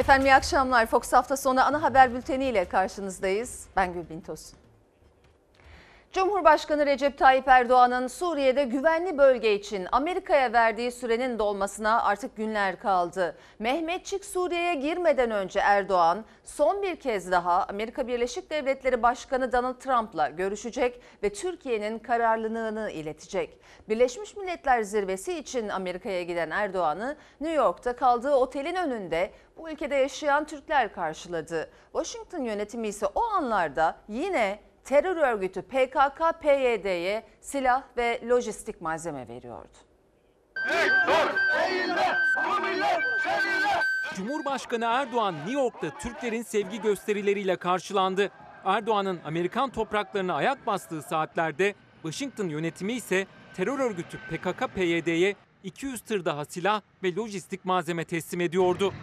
Efendim iyi akşamlar. Fox hafta sonu ana haber bülteni ile karşınızdayız. Ben Gülbin Tosun. Cumhurbaşkanı Recep Tayyip Erdoğan'ın Suriye'de güvenli bölge için Amerika'ya verdiği sürenin dolmasına artık günler kaldı. Mehmetçik Suriye'ye girmeden önce Erdoğan son bir kez daha Amerika Birleşik Devletleri Başkanı Donald Trump'la görüşecek ve Türkiye'nin kararlılığını iletecek. Birleşmiş Milletler Zirvesi için Amerika'ya giden Erdoğan'ı New York'ta kaldığı otelin önünde bu ülkede yaşayan Türkler karşıladı. Washington yönetimi ise o anlarda yine terör örgütü PKK-PYD'ye silah ve lojistik malzeme veriyordu. Cumhurbaşkanı Erdoğan New York'ta Türklerin sevgi gösterileriyle karşılandı. Erdoğan'ın Amerikan topraklarına ayak bastığı saatlerde Washington yönetimi ise terör örgütü PKK-PYD'ye 200 tır daha silah ve lojistik malzeme teslim ediyordu.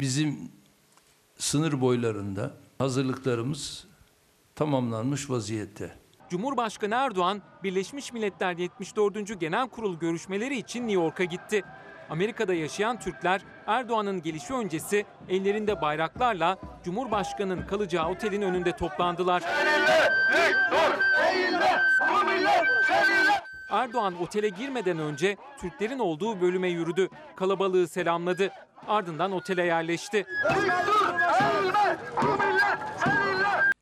Bizim sınır boylarında hazırlıklarımız tamamlanmış vaziyette. Cumhurbaşkanı Erdoğan, Birleşmiş Milletler 74. Genel Kurulu görüşmeleri için New York'a gitti. Amerika'da yaşayan Türkler Erdoğan'ın gelişi öncesi ellerinde bayraklarla Cumhurbaşkanı'nın kalacağı otelin önünde toplandılar. Erdoğan otele girmeden önce Türklerin olduğu bölüme yürüdü. Kalabalığı selamladı. Ardından otele yerleşti.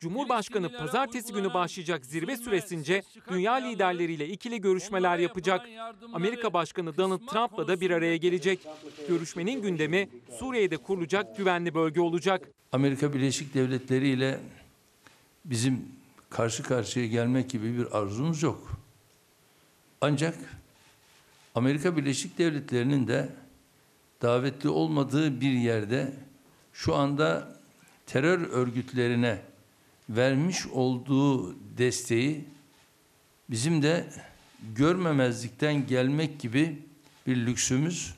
Cumhurbaşkanı pazartesi günü başlayacak zirve süresince dünya liderleriyle ikili görüşmeler yapacak. Amerika Başkanı Donald Trump'la da bir araya gelecek. Görüşmenin gündemi Suriye'de kurulacak güvenli bölge olacak. Amerika Birleşik Devletleri ile bizim karşı karşıya gelmek gibi bir arzumuz yok. Ancak Amerika Birleşik Devletleri'nin de davetli olmadığı bir yerde şu anda terör örgütlerine vermiş olduğu desteği bizim de görmemezlikten gelmek gibi bir lüksümüz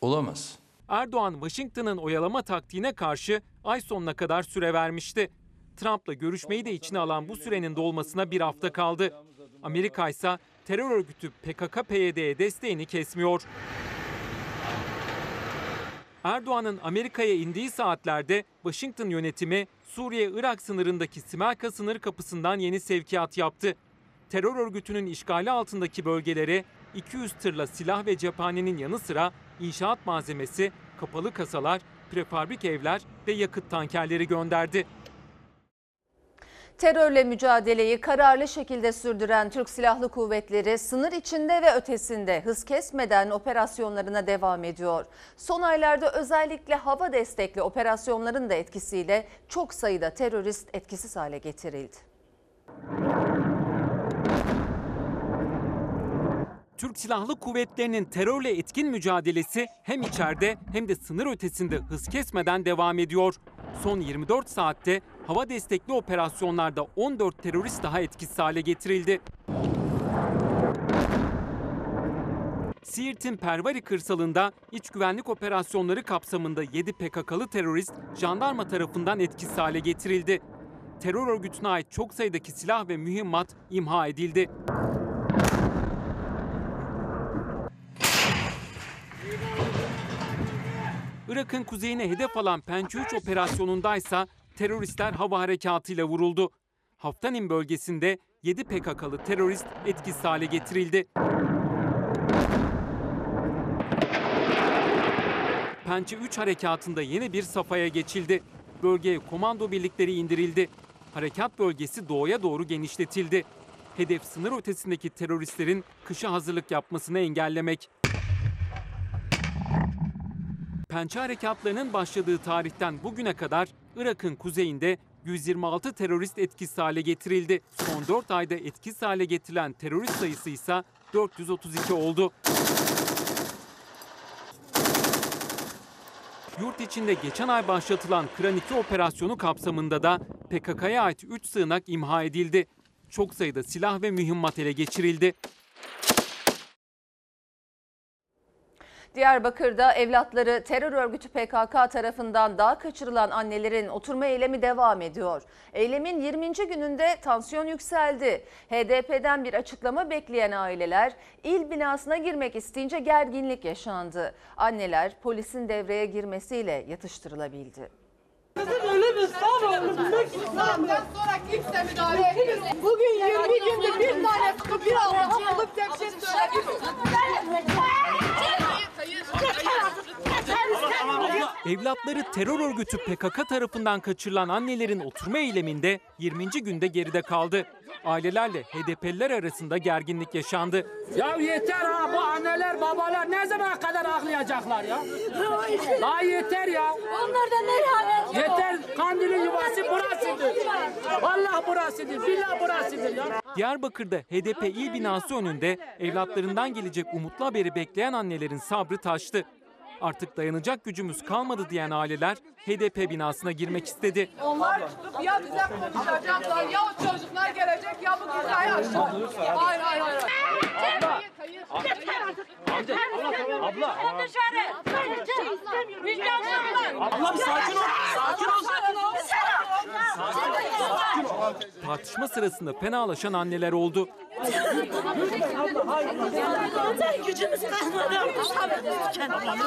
olamaz. Erdoğan, Washington'ın oyalama taktiğine karşı ay sonuna kadar süre vermişti. Trump'la görüşmeyi de içine alan bu sürenin dolmasına bir hafta kaldı. Amerika ise terör örgütü PKK-PYD'ye desteğini kesmiyor. Erdoğan'ın Amerika'ya indiği saatlerde Washington yönetimi Suriye-Irak sınırındaki Simelka sınır kapısından yeni sevkiyat yaptı. Terör örgütünün işgali altındaki bölgelere 200 tırla silah ve cephanenin yanı sıra inşaat malzemesi, kapalı kasalar, prefabrik evler ve yakıt tankerleri gönderdi. Terörle mücadeleyi kararlı şekilde sürdüren Türk Silahlı Kuvvetleri sınır içinde ve ötesinde hız kesmeden operasyonlarına devam ediyor. Son aylarda özellikle hava destekli operasyonların da etkisiyle çok sayıda terörist etkisiz hale getirildi. Türk Silahlı Kuvvetleri'nin terörle etkin mücadelesi hem içeride hem de sınır ötesinde hız kesmeden devam ediyor. Son 24 saatte hava destekli operasyonlarda 14 terörist daha etkisiz hale getirildi. Siirt'in Pervari kırsalında iç güvenlik operasyonları kapsamında 7 PKK'lı terörist jandarma tarafından etkisiz hale getirildi. Terör örgütüne ait çok sayıdaki silah ve mühimmat imha edildi. Irak'ın kuzeyine hedef alan Pençe 3 operasyonundaysa teröristler hava harekatıyla vuruldu. Haftanin bölgesinde 7 PKK'lı terörist etkisiz hale getirildi. Pençe 3 harekatında yeni bir safhaya geçildi. Bölgeye komando birlikleri indirildi. Harekat bölgesi doğuya doğru genişletildi. Hedef sınır ötesindeki teröristlerin kışa hazırlık yapmasını engellemek. Pençe harekatlarının başladığı tarihten bugüne kadar Irak'ın kuzeyinde 126 terörist etkisiz hale getirildi. Son 4 ayda etkisiz hale getirilen terörist sayısı ise 432 oldu. Yurt içinde geçen ay başlatılan Kıran 2 operasyonu kapsamında da PKK'ya ait 3 sığınak imha edildi. Çok sayıda silah ve mühimmat ele geçirildi. Diyarbakır'da evlatları terör örgütü PKK tarafından dağa kaçırılan annelerin oturma eylemi devam ediyor. Eylemin 20. gününde tansiyon yükseldi. HDP'den bir açıklama bekleyen aileler il binasına girmek isteyince gerginlik yaşandı. Anneler polisin devreye girmesiyle yatıştırılabildi. Bizim ölümüz sağ olunmak İslam'dan sonra kimse müdahale edemez. Bugün 20 gündür bir tane sıkı bir avcı alıp tepsiye söyleyebiliriz. Evlatları terör örgütü PKK tarafından kaçırılan annelerin oturma eyleminde 20. günde geride kaldı. Ailelerle HDP'liler arasında gerginlik yaşandı. Ya yeter ha, bu anneler babalar ne zamana kadar ağlayacaklar ya? Daha yeter ya. Onlardan ne yeter, Kandil'in yuvası burasıdır. Allah burasıdır, billah burasıdır ya. Diyarbakır'da HDP il binası önünde evlatlarından gelecek umutlu haberi bekleyen annelerin sabrı taştı. Artık dayanacak gücümüz kalmadı diyen aileler HDP binasına girmek istedi. Onlar tutup ya bize konuşacaklar, ya o çocuklar gelecek, ya bu güzel yaşlar. Hayır, hayır, hayır. Abla, amca, abla. Ablam sakin ol, sakin ol. Tartışma sırasında fenalaşan anneler oldu. Gücümüz kalmadı.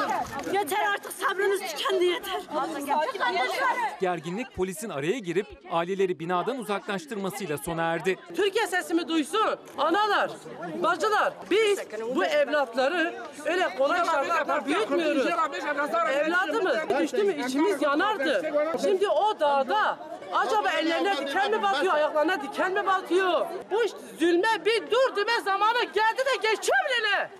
Yeter artık, sabrınız tükendi yeter. Gerginlik polisin araya girip aileleri binadan uzaklaştırmasıyla sona erdi. Türkiye sesimi duysun analar, bacılar. Biz bu evlatları öyle kolay şartlarda büyütmüyoruz. Evladımız düştü mü içimiz yanardı. Şimdi o dağda acaba ellerine diken mi batıyor, ayaklarına diken mi batıyor? Bu zulme bir dur deme zamanı geldi de geçiyor bile.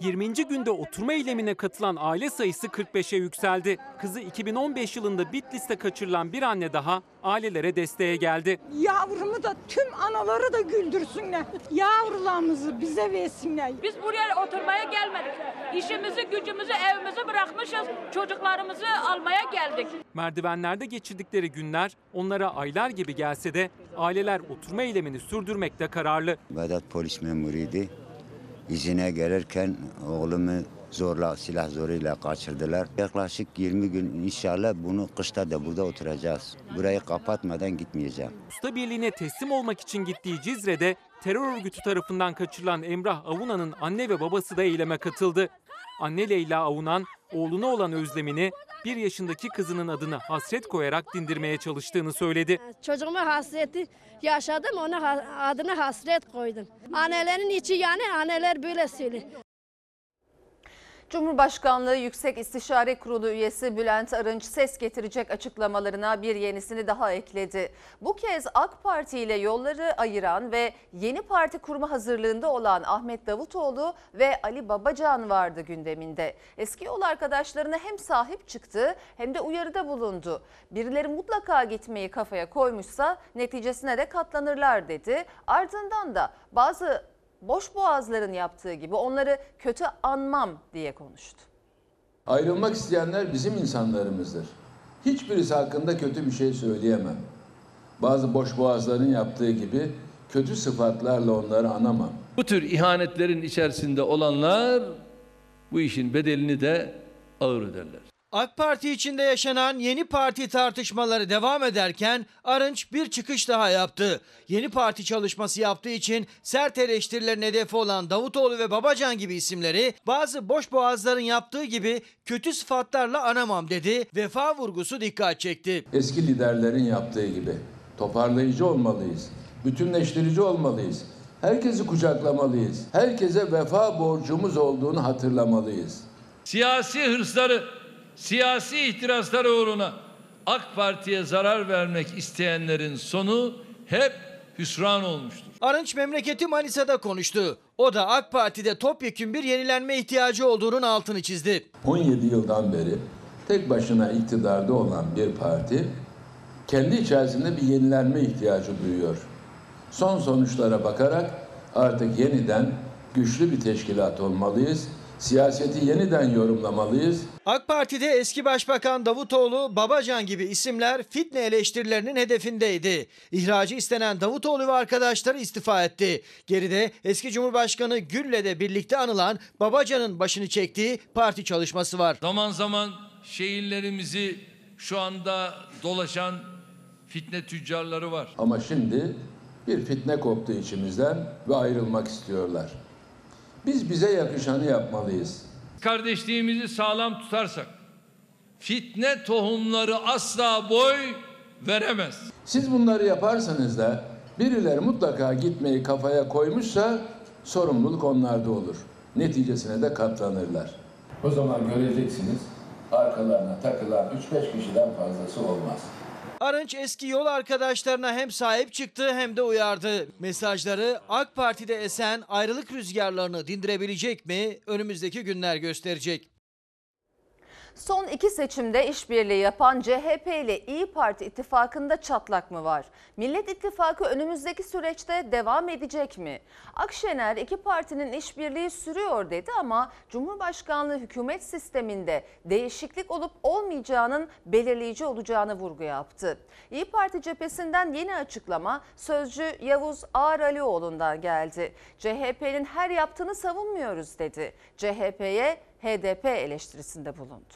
20. günde oturma eylemine katılan aile sayısı 45'e yükseldi. Kızı 2015 yılında Bitlis'te kaçırılan bir anne daha ailelere desteğe geldi. Yavrumu da tüm anaları da güldürsünler. Yavrularımızı bize versinler. Biz buraya oturmaya gelmedik. İşimizi, gücümüzü, evimizi bırakmışız. Çocuklarımızı almaya geldik. Merdivenlerde geçirdikleri günler onlara aylar gibi gelse de aileler oturma eylemini sürdürmekte kararlı. Vedat polis memuruydu. İzine gelirken oğlumu zorla, silah zoruyla kaçırdılar. Yaklaşık 20 gün inşallah bunu kışta da burada oturacağız. Burayı kapatmadan gitmeyeceğim. Usta Birliği'ne teslim olmak için gittiği Cizre'de terör örgütü tarafından kaçırılan Emrah Avunan'ın anne ve babası da eyleme katıldı. Anne Leyla Avunan oğluna olan özlemini 1 yaşındaki kızının adını hasret koyarak dindirmeye çalıştığını söyledi. Çocuğuma hasreti yaşadım, ona adını hasret koydum. Annelerin içi yani, anneler böyle söylüyor. Cumhurbaşkanlığı Yüksek İstişare Kurulu üyesi Bülent Arınç ses getirecek açıklamalarına bir yenisini daha ekledi. Bu kez AK Parti ile yolları ayıran ve yeni parti kurma hazırlığında olan Ahmet Davutoğlu ve Ali Babacan vardı gündeminde. Eski yol arkadaşlarına hem sahip çıktı hem de uyarıda bulundu. Birileri mutlaka gitmeyi kafaya koymuşsa neticesine de katlanırlar dedi. Ardından da bazı boşboğazların yaptığı gibi onları kötü anmam diye konuştu. Ayrılmak isteyenler bizim insanlarımızdır. Hiçbirisi hakkında kötü bir şey söyleyemem. Bazı boşboğazların yaptığı gibi kötü sıfatlarla onları anamam. Bu tür ihanetlerin içerisinde olanlar bu işin bedelini de ağır öderler. AK Parti içinde yaşanan yeni parti tartışmaları devam ederken Arınç bir çıkış daha yaptı. Yeni parti çalışması yaptığı için sert eleştirilerin hedefi olan Davutoğlu ve Babacan gibi isimleri bazı boşboğazların yaptığı gibi kötü sıfatlarla anamam dedi. Vefa vurgusu dikkat çekti. Eski liderlerin yaptığı gibi toparlayıcı olmalıyız, bütünleştirici olmalıyız. Herkesi kucaklamalıyız, herkese vefa borcumuz olduğunu hatırlamalıyız. Siyasi hırsları, siyasi ihtiraslar uğruna AK Parti'ye zarar vermek isteyenlerin sonu hep hüsran olmuştur. Arınç memleketi Manisa'da konuştu. O da AK Parti'de topyekün bir yenilenme ihtiyacı olduğunun altını çizdi. 17 yıldan beri tek başına iktidarda olan bir parti kendi içerisinde bir yenilenme ihtiyacı duyuyor. Son sonuçlara bakarak artık yeniden güçlü bir teşkilat olmalıyız siyaseti yeniden yorumlamalıyız. AK Parti'de eski Başbakan Davutoğlu, Babacan gibi isimler fitne eleştirilerinin hedefindeydi. İhracı istenen Davutoğlu ve arkadaşları istifa etti. Geride eski Cumhurbaşkanı Gül'le de birlikte anılan Babacan'ın başını çektiği parti çalışması var. Zaman zaman şehirlerimizi şu anda dolaşan fitne tüccarları var. Ama şimdi bir fitne koptu içimizden ve ayrılmak istiyorlar. Biz bize yakışanı yapmalıyız. Kardeşliğimizi sağlam tutarsak fitne tohumları asla boy veremez. Siz bunları yaparsanız da birileri mutlaka gitmeyi kafaya koymuşsa sorumluluk onlarda olur. Neticesine de katlanırlar. O zaman göreceksiniz, arkalarına takılan 3-5 kişiden fazlası olmaz. Arınç eski yol arkadaşlarına hem sahip çıktı hem de uyardı. Mesajları AK Parti'de esen ayrılık rüzgarlarını dindirebilecek mi? Önümüzdeki günler gösterecek. Son iki seçimde işbirliği yapan CHP ile İYİ Parti ittifakında çatlak mı var? Millet İttifakı önümüzdeki süreçte devam edecek mi? Akşener iki partinin işbirliği sürüyor dedi ama Cumhurbaşkanlığı hükümet sisteminde değişiklik olup olmayacağının belirleyici olacağını vurgu yaptı. İYİ Parti cephesinden yeni açıklama sözcü Yavuz Ağaralioğlu'ndan geldi. CHP'nin her yaptığını savunmuyoruz dedi. CHP'ye HDP eleştirisinde bulundu.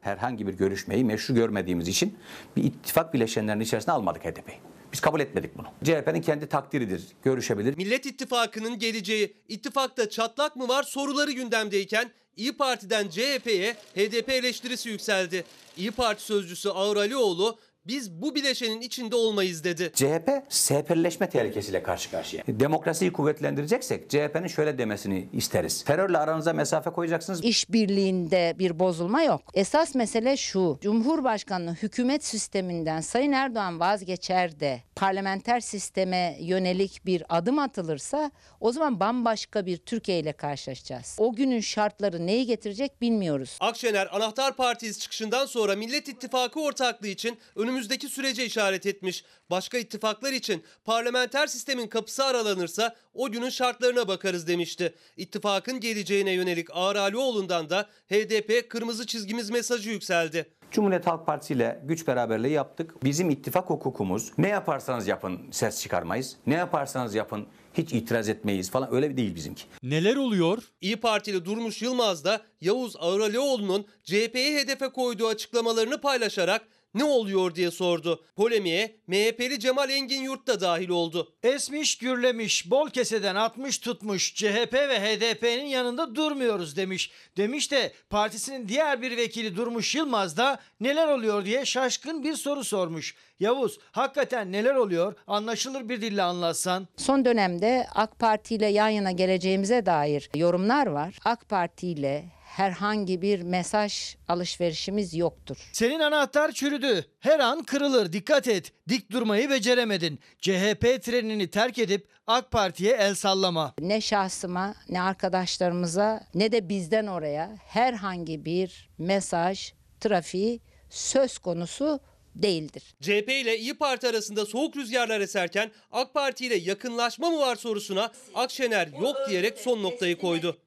Herhangi bir görüşmeyi meşru görmediğimiz için bir ittifak bileşenlerinin içerisine almadık HDP'yi. Biz kabul etmedik bunu. CHP'nin kendi takdiridir, görüşebilir. Millet İttifakı'nın geleceği, ittifakta çatlak mı var soruları gündemdeyken İYİ Parti'den CHP'ye HDP eleştirisi yükseldi. İYİ Parti sözcüsü Ağaralioğlu, biz bu bileşenin içinde olmayız dedi. CHP sehpirleşme tehlikesiyle karşı karşıya. Demokrasiyi kuvvetlendireceksek CHP'nin şöyle demesini isteriz. Terörle aranıza mesafe koyacaksınız. İşbirliğinde bir bozulma yok. Esas mesele şu. Cumhurbaşkanlığı hükümet sisteminden Sayın Erdoğan vazgeçer de parlamenter sisteme yönelik bir adım atılırsa o zaman bambaşka bir Türkiye ile karşılaşacağız. O günün şartları neyi getirecek bilmiyoruz. Akşener Anahtar Partisi çıkışından sonra Millet İttifakı ortaklığı için önümüzdeki sürece işaret etmiş. Başka ittifaklar için parlamenter sistemin kapısı aralanırsa o günün şartlarına bakarız demişti. İttifakın geleceğine yönelik Ağaralioğlu'ndan da HDP kırmızı çizgimiz mesajı yükseldi. Cumhuriyet Halk Partisi ile güç beraberliği yaptık. Bizim ittifak hukukumuz ne yaparsanız yapın ses çıkarmayız. Ne yaparsanız yapın hiç itiraz etmeyiz falan, öyle değil bizimki. Neler oluyor? İYİ Partili Durmuş Yılmaz da Yavuz Ağaralioğlu'nun CHP'yi hedefe koyduğu açıklamalarını paylaşarak ne oluyor diye sordu. Polemiğe MHP'li Cemal Enginyurt da dahil oldu. Esmiş, gürlemiş, bol keseden atmış tutmuş, CHP ve HDP'nin yanında durmuyoruz demiş. Demiş de partisinin diğer bir vekili Durmuş Yılmaz da neler oluyor diye şaşkın bir soru sormuş. Yavuz, hakikaten neler oluyor? Anlaşılır bir dille anlatsan. Son dönemde AK Parti ile yan yana geleceğimize dair yorumlar var. AK Parti ile herhangi bir mesaj alışverişimiz yoktur. Senin anahtar çürüdü. Her an kırılır. Dikkat et. Dik durmayı beceremedin. CHP trenini terk edip AK Parti'ye el sallama. Ne şahsıma, ne arkadaşlarımıza, ne de bizden oraya herhangi bir mesaj, trafiği söz konusu değildir. CHP ile İYİ Parti arasında soğuk rüzgarlar eserken AK Parti ile yakınlaşma mı var sorusuna Akşener yok diyerek son noktayı koydu.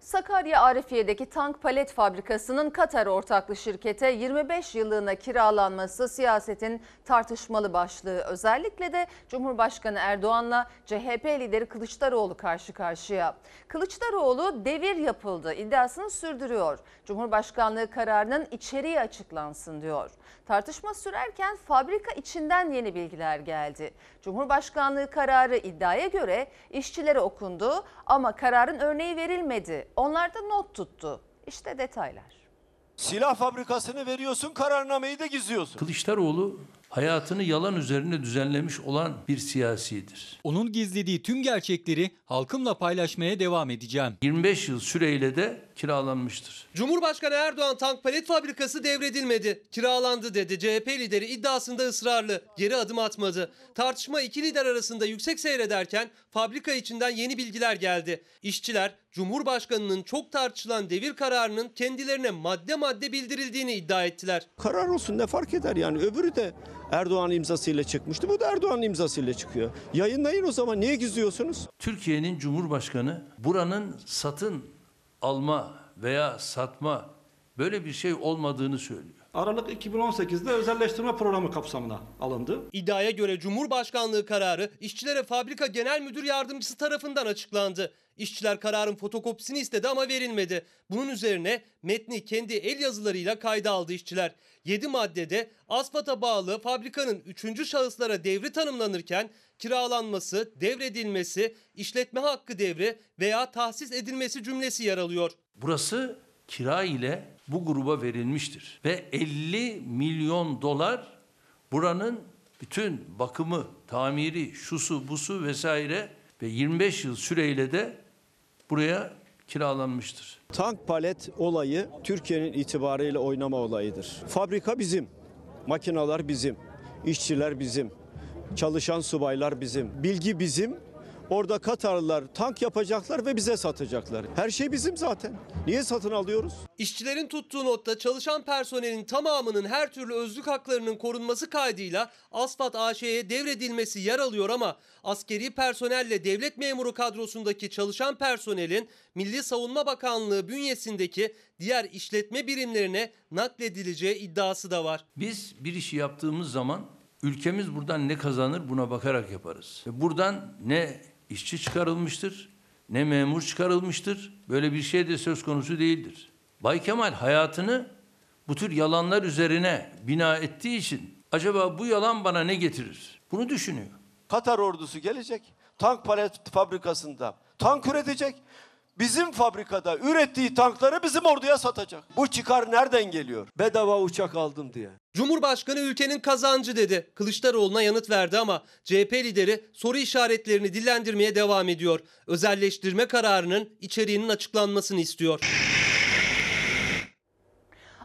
Sakarya Arifiye'deki tank palet fabrikasının Katar ortaklı şirkete 25 yıllığına kiralanması siyasetin tartışmalı başlığı. Özellikle de Cumhurbaşkanı Erdoğan'la CHP lideri Kılıçdaroğlu karşı karşıya. Kılıçdaroğlu devir yapıldı iddiasını sürdürüyor. Cumhurbaşkanlığı kararının içeriği açıklansın diyor. Tartışma sürerken fabrika içinden yeni bilgiler geldi. Cumhurbaşkanlığı kararı iddiaya göre işçilere okundu ama kararın örneği verilmedi. Onlar da not tuttu. İşte detaylar. Silah fabrikasını veriyorsun, kararnameyi de gizliyorsun. Kılıçdaroğlu hayatını yalan üzerine düzenlemiş olan bir siyasidir. Onun gizlediği tüm gerçekleri halkımla paylaşmaya devam edeceğim. 25 yıl süreyle de kiralanmıştır. Cumhurbaşkanı Erdoğan tank palet fabrikası devredilmedi, kiralandı dedi. CHP lideri iddiasında ısrarlı, geri adım atmadı. Tartışma iki lider arasında yüksek seyrederken fabrika içinden yeni bilgiler geldi. İşçiler Cumhurbaşkanı'nın çok tartışılan devir kararının kendilerine madde madde bildirildiğini iddia ettiler. Karar olsun, ne fark eder yani, öbürü de Erdoğan imzasıyla çıkmıştı. Bu da Erdoğan imzasıyla çıkıyor. Yayınlayın o zaman, niye gizliyorsunuz? Türkiye'nin Cumhurbaşkanı buranın satın alma veya satma böyle bir şey olmadığını söylüyor. Aralık 2018'de özelleştirme programı kapsamına alındı. İddiaya göre Cumhurbaşkanlığı kararı işçilere fabrika genel müdür yardımcısı tarafından açıklandı. İşçiler kararın fotokopisini istedi ama verilmedi. Bunun üzerine metni kendi el yazılarıyla kayda aldı işçiler. 7 maddede ASFAD'a bağlı fabrikanın 3. şahıslara devri tanımlanırken kiralanması, devredilmesi, işletme hakkı devri veya tahsis edilmesi cümlesi yer alıyor. Burası kira ile bu gruba verilmiştir ve 50 milyon dolar buranın bütün bakımı, tamiri, şusu, busu vesaire ve 25 yıl süreyle de buraya kiralanmıştır. Tank palet olayı Türkiye'nin itibarıyla oynama olayıdır. Fabrika bizim, makinalar bizim, işçiler bizim, çalışan subaylar bizim, bilgi bizim. Orada Katarlılar tank yapacaklar ve bize satacaklar. Her şey bizim zaten. Niye satın alıyoruz? İşçilerin tuttuğu notta çalışan personelin tamamının her türlü özlük haklarının korunması kaydıyla ASFAD AŞ'ye devredilmesi yer alıyor ama askeri personelle devlet memuru kadrosundaki çalışan personelin Milli Savunma Bakanlığı bünyesindeki diğer işletme birimlerine nakledileceği iddiası da var. Biz bir işi yaptığımız zaman ülkemiz buradan ne kazanır buna bakarak yaparız. Buradan ne İşçi çıkarılmıştır, ne memur çıkarılmıştır. Böyle bir şey de söz konusu değildir. Bay Kemal hayatını bu tür yalanlar üzerine bina ettiği için acaba bu yalan bana ne getirir? Bunu düşünüyor. Katar ordusu gelecek, tank palet fabrikasında tank üretecek. Bizim fabrikada ürettiği tankları bizim orduya satacak. Bu çıkar nereden geliyor? Bedava uçak aldım diye. Cumhurbaşkanı ülkenin kazancı dedi. Kılıçdaroğlu'na yanıt verdi ama CHP lideri soru işaretlerini dillendirmeye devam ediyor. Özelleştirme kararının içeriğinin açıklanmasını istiyor.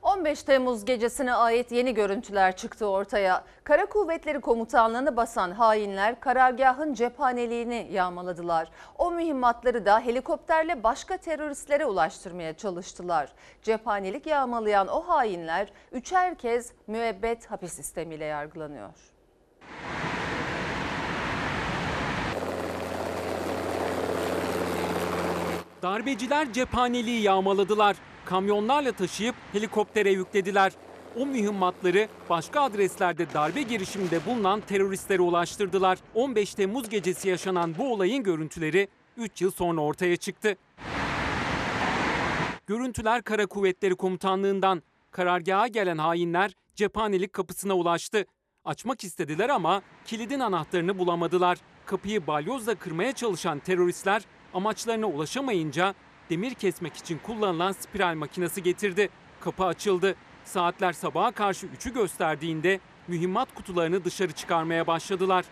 15 Temmuz gecesine ait yeni görüntüler çıktı ortaya. Kara Kuvvetleri Komutanlığı'nı basan hainler karargahın cephaneliğini yağmaladılar. O mühimmatları da helikopterle başka teröristlere ulaştırmaya çalıştılar. Cephanelik yağmalayan o hainler 3'er kez müebbet hapis sistemiyle yargılanıyor. Darbeciler cephaneliği yağmaladılar. Kamyonlarla taşıyıp helikoptere yüklediler. O mühimmatları başka adreslerde darbe girişiminde bulunan teröristlere ulaştırdılar. 15 Temmuz gecesi yaşanan bu olayın görüntüleri 3 yıl sonra ortaya çıktı. Görüntüler Kara Kuvvetleri Komutanlığı'ndan. Karargaha gelen hainler cephanelik kapısına ulaştı. Açmak istediler ama kilidin anahtarını bulamadılar. Kapıyı balyozla kırmaya çalışan teröristler amaçlarına ulaşamayınca demir kesmek için kullanılan spiral makinesi getirdi. Kapı açıldı. Saatler sabaha karşı 3'ü gösterdiğinde mühimmat kutularını dışarı çıkarmaya başladılar.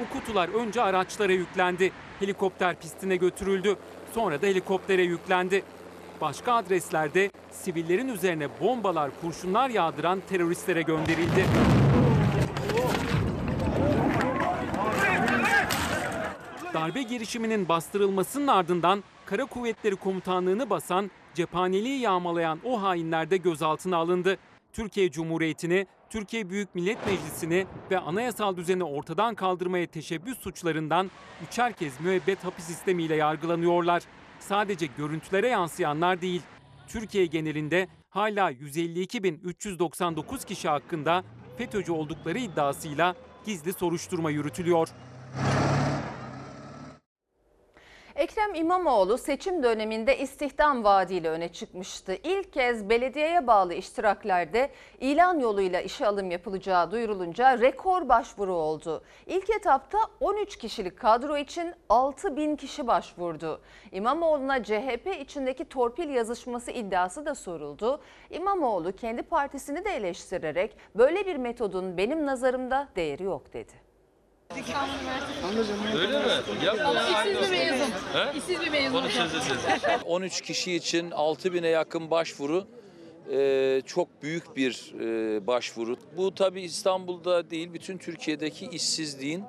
Bu kutular önce araçlara yüklendi. Helikopter pistine götürüldü. Sonra da helikoptere yüklendi. Başka adreslerde sivillerin üzerine bombalar, kurşunlar yağdıran teröristlere gönderildi. Darbe girişiminin bastırılmasının ardından Kara Kuvvetleri Komutanlığı'nı basan, cephaneliği yağmalayan o hainler de gözaltına alındı. Türkiye Cumhuriyeti'ni, Türkiye Büyük Millet Meclisi'ni ve anayasal düzeni ortadan kaldırmaya teşebbüs suçlarından 3'er kez müebbet hapis sistemiyle yargılanıyorlar. Sadece görüntülere yansıyanlar değil, Türkiye genelinde hala 152.399 kişi hakkında FETÖ'cü oldukları iddiasıyla gizli soruşturma yürütülüyor. Ekrem İmamoğlu seçim döneminde istihdam vaadiyle öne çıkmıştı. İlk kez belediyeye bağlı iştiraklerde ilan yoluyla işe alım yapılacağı duyurulunca rekor başvuru oldu. İlk etapta 13 kişilik kadro için 6.000 kişi başvurdu. İmamoğlu'na CHP içindeki torpil yazışması iddiası da soruldu. İmamoğlu kendi partisini de eleştirerek böyle bir metodun benim nazarımda değeri yok dedi. Öyle mi? İşsiz bir mezun. 13 kişi için 6.000'e yakın başvuru çok büyük bir başvuru. Bu tabii İstanbul'da değil, bütün Türkiye'deki işsizliğin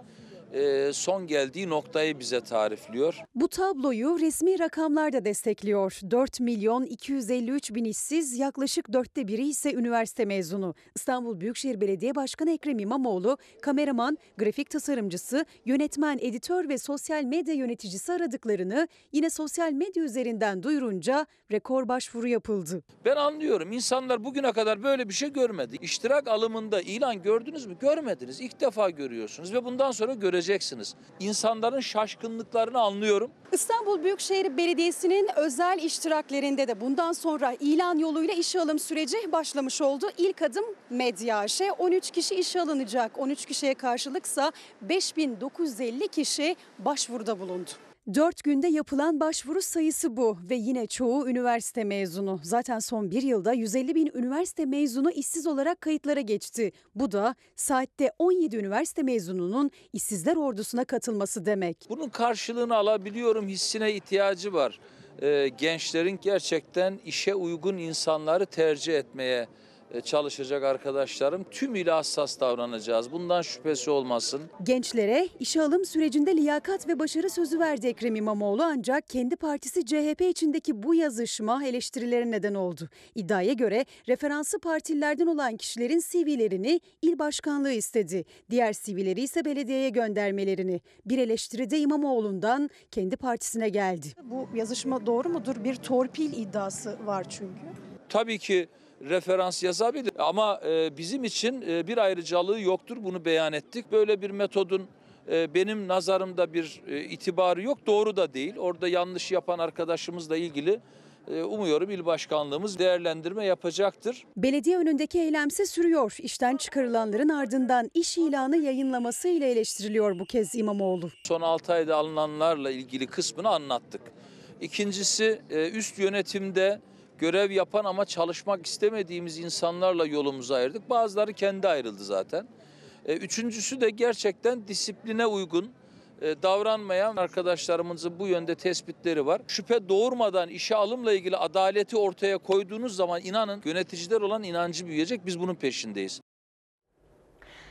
son geldiği noktayı bize tarifliyor. Bu tabloyu resmi rakamlar da destekliyor. 4.253.000 işsiz, yaklaşık dörtte biri ise üniversite mezunu. İstanbul Büyükşehir Belediye Başkanı Ekrem İmamoğlu, kameraman, grafik tasarımcısı, yönetmen, editör ve sosyal medya yöneticisi aradıklarını yine sosyal medya üzerinden duyurunca rekor başvuru yapıldı. Ben anlıyorum, insanlar bugüne kadar böyle bir şey görmedi. İştirak alımında ilan gördünüz mü? Görmediniz. İlk defa görüyorsunuz ve bundan sonra göreceksiniz. İnsanların şaşkınlıklarını anlıyorum. İstanbul Büyükşehir Belediyesi'nin özel iştiraklerinde de bundan sonra ilan yoluyla işe alım süreci başlamış oldu. İlk adım Medyaşe. 13 kişi işe alınacak. 13 kişiye karşılıksa 5.950 kişi başvuruda bulundu. 4 günde yapılan başvuru sayısı bu ve yine çoğu üniversite mezunu. Zaten son bir yılda 150.000 üniversite mezunu işsiz olarak kayıtlara geçti. Bu da saatte 17 üniversite mezununun işsizler ordusuna katılması demek. Bunun karşılığını alabiliyorum hissine ihtiyacı var. Gençlerin gerçekten işe uygun insanları tercih etmeye çalışacak arkadaşlarım, tümüyle hassas davranacağız. Bundan şüphesi olmasın. Gençlere işe alım sürecinde liyakat ve başarı sözü verdi Ekrem İmamoğlu, ancak kendi partisi CHP içindeki bu yazışma eleştirilere neden oldu. İddiaya göre referansı partilerden olan kişilerin CV'lerini il başkanlığı istedi. Diğer CV'leri ise belediyeye göndermelerini. Bir eleştiri de İmamoğlu'ndan kendi partisine geldi. Bu yazışma doğru mudur? Bir torpil iddiası var çünkü. Tabii ki referans yazabilir ama bizim için bir ayrıcalığı yoktur, bunu beyan ettik. Böyle bir metodun benim nazarımda bir itibarı yok, doğru da değil. Orada yanlış yapan arkadaşımızla ilgili umuyorum il başkanlığımız değerlendirme yapacaktır. Belediye önündeki eylemse sürüyor. İşten çıkarılanların ardından iş ilanı yayınlaması ile eleştiriliyor bu kez İmamoğlu. Son 6 ayda alınanlarla ilgili kısmını anlattık. İkincisi, üst yönetimde görev yapan ama çalışmak istemediğimiz insanlarla yolumuzu ayırdık. Bazıları kendi ayrıldı zaten. Üçüncüsü de gerçekten disipline uygun davranmayan arkadaşlarımızın bu yönde tespitleri var. Şüphe doğurmadan işe alımla ilgili adaleti ortaya koyduğunuz zaman inanın yöneticiler olan inancı büyüyecek. Biz bunun peşindeyiz.